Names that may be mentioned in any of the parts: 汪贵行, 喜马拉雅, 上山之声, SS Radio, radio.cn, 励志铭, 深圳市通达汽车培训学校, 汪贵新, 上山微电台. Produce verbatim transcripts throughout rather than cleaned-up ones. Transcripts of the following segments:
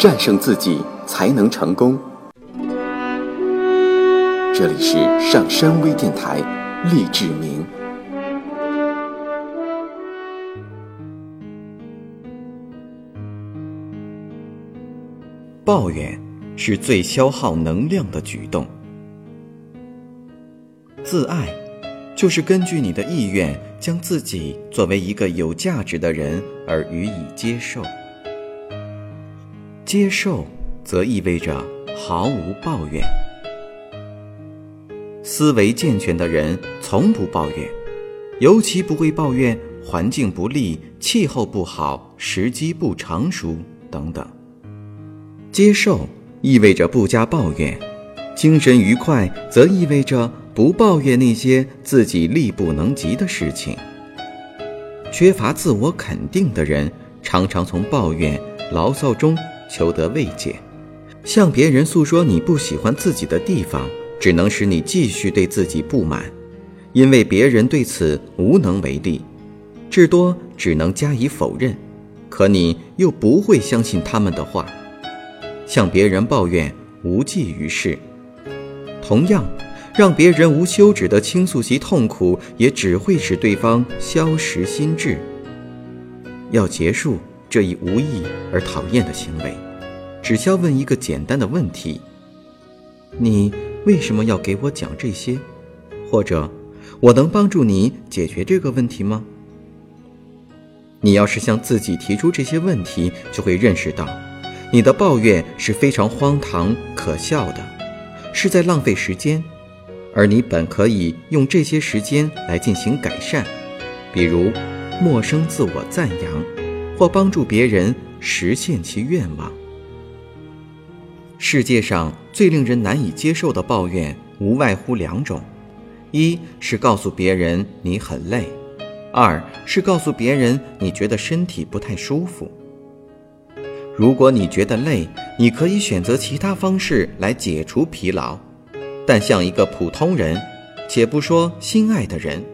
战胜自己才能成功。这里是上山微电台励志明。抱怨是最消耗能量的举动。自爱就是根据你的意愿，将自己作为一个有价值的人而予以接受。接受则意味着毫无抱怨。思维健全的人从不抱怨，尤其不会抱怨环境不利、气候不好、时机不成熟等等。接受意味着不加抱怨，精神愉快则意味着不抱怨那些自己力不能及的事情。缺乏自我肯定的人常常从抱怨、牢骚中求得慰藉，向别人诉说你不喜欢自己的地方，只能使你继续对自己不满，因为别人对此无能为力，至多只能加以否认，可你又不会相信他们的话，向别人抱怨无济于事。同样，让别人无休止地倾诉其痛苦，也只会使对方消蚀心智。要结束这一无益而讨厌的行为，只需要问一个简单的问题：你为什么要给我讲这些？或者，我能帮助你解决这个问题吗？你要是向自己提出这些问题，就会认识到，你的抱怨是非常荒唐可笑的，是在浪费时间，而你本可以用这些时间来进行改善，比如默声自我赞扬，或帮助别人实现其愿望。世界上最令人难以接受的抱怨无外乎两种，一是告诉别人你很累，二是告诉别人你觉得身体不太舒服。如果你觉得累，你可以选择其他方式来解除疲劳，但像一个普通人，且不说心爱的人，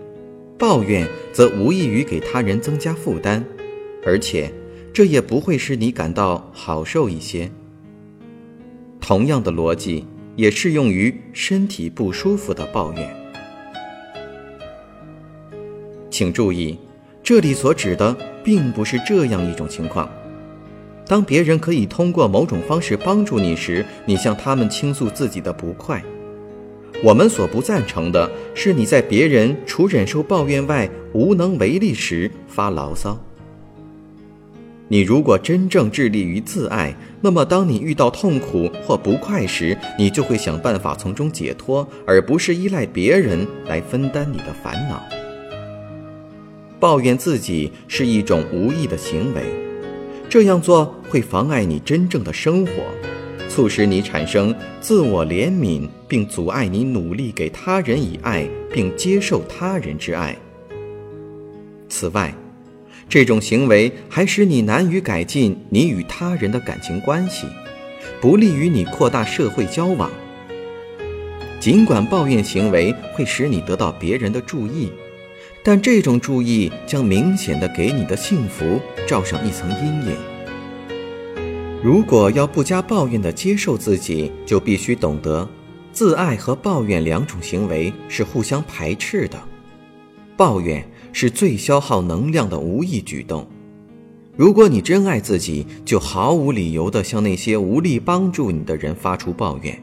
抱怨则无异于给他人增加负担，而且这也不会使你感到好受一些。同样的逻辑也适用于身体不舒服的抱怨。请注意，这里所指的并不是这样一种情况。当别人可以通过某种方式帮助你时，你向他们倾诉自己的不快。我们所不赞成的是你在别人除忍受抱怨外无能为力时发牢骚。你如果真正致力于自爱，那么当你遇到痛苦或不快时，你就会想办法从中解脱，而不是依赖别人来分担你的烦恼。抱怨自己是一种无益的行为，这样做会妨碍你真正的生活，促使你产生自我怜悯，并阻碍你努力给他人以爱，并接受他人之爱。此外，这种行为还使你难于改进你与他人的感情关系，不利于你扩大社会交往。尽管抱怨行为会使你得到别人的注意，但这种注意将明显地给你的幸福罩上一层阴影。如果要不加抱怨地接受自己，就必须懂得，自爱和抱怨两种行为是互相排斥的。抱怨是最消耗能量的无益举动。如果你真爱自己，就毫无理由地向那些无力帮助你的人发出抱怨。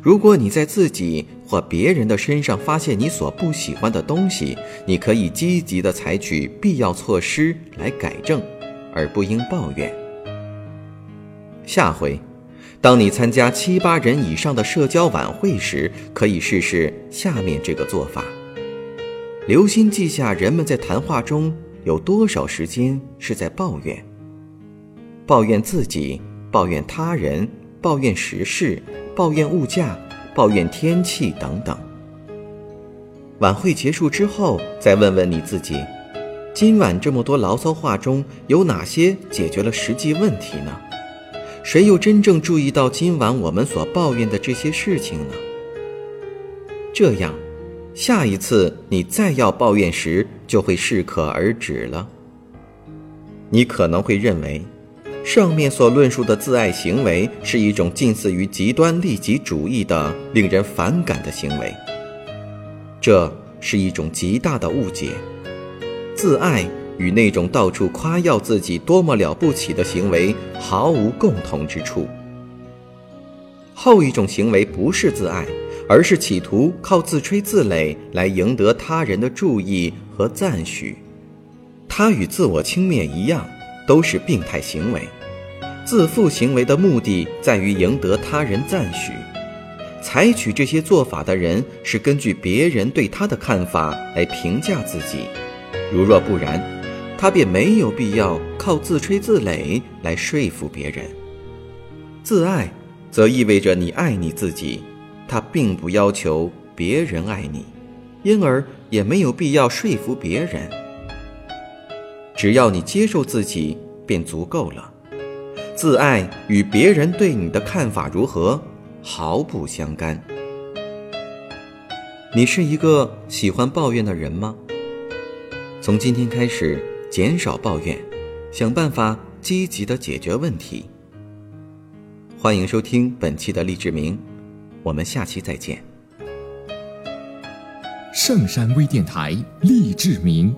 如果你在自己或别人的身上发现你所不喜欢的东西，你可以积极地采取必要措施来改正，而不应抱怨。下回，当你参加七八人以上的社交晚会时，可以试试下面这个做法。留心记下人们在谈话中有多少时间是在抱怨，抱怨自己，抱怨他人，抱怨时事，抱怨物价，抱怨天气等等。晚会结束之后，再问问你自己，今晚这么多牢骚话中，有哪些解决了实际问题呢？谁又真正注意到今晚我们所抱怨的这些事情呢？这样，下一次你再要抱怨时，就会适可而止了。你可能会认为，上面所论述的自爱行为是一种近似于极端利己主义的令人反感的行为，这是一种极大的误解。自爱与那种到处夸耀自己多么了不起的行为毫无共同之处。后一种行为不是自爱，而是企图靠自吹自擂来赢得他人的注意和赞许。它与自我轻蔑一样，都是病态行为。自负行为的目的在于赢得他人赞许。采取这些做法的人是根据别人对他的看法来评价自己，如若不然，他便没有必要靠自吹自擂来说服别人。自爱则意味着你爱你自己，他并不要求别人爱你，因而也没有必要说服别人。只要你接受自己便足够了。自爱与别人对你的看法如何毫不相干。你是一个喜欢抱怨的人吗？从今天开始减少抱怨，想办法积极地解决问题。欢迎收听本期的励志明，我们下期再见。圣山微电台励志明，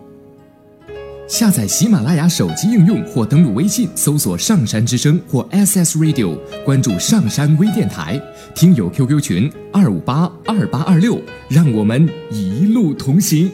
下载喜马拉雅手机应用或登录微信搜索上山之声或 S S Radio， 关注上山微电台，听友 Q Q 群二五八二八二六，让我们一路同行。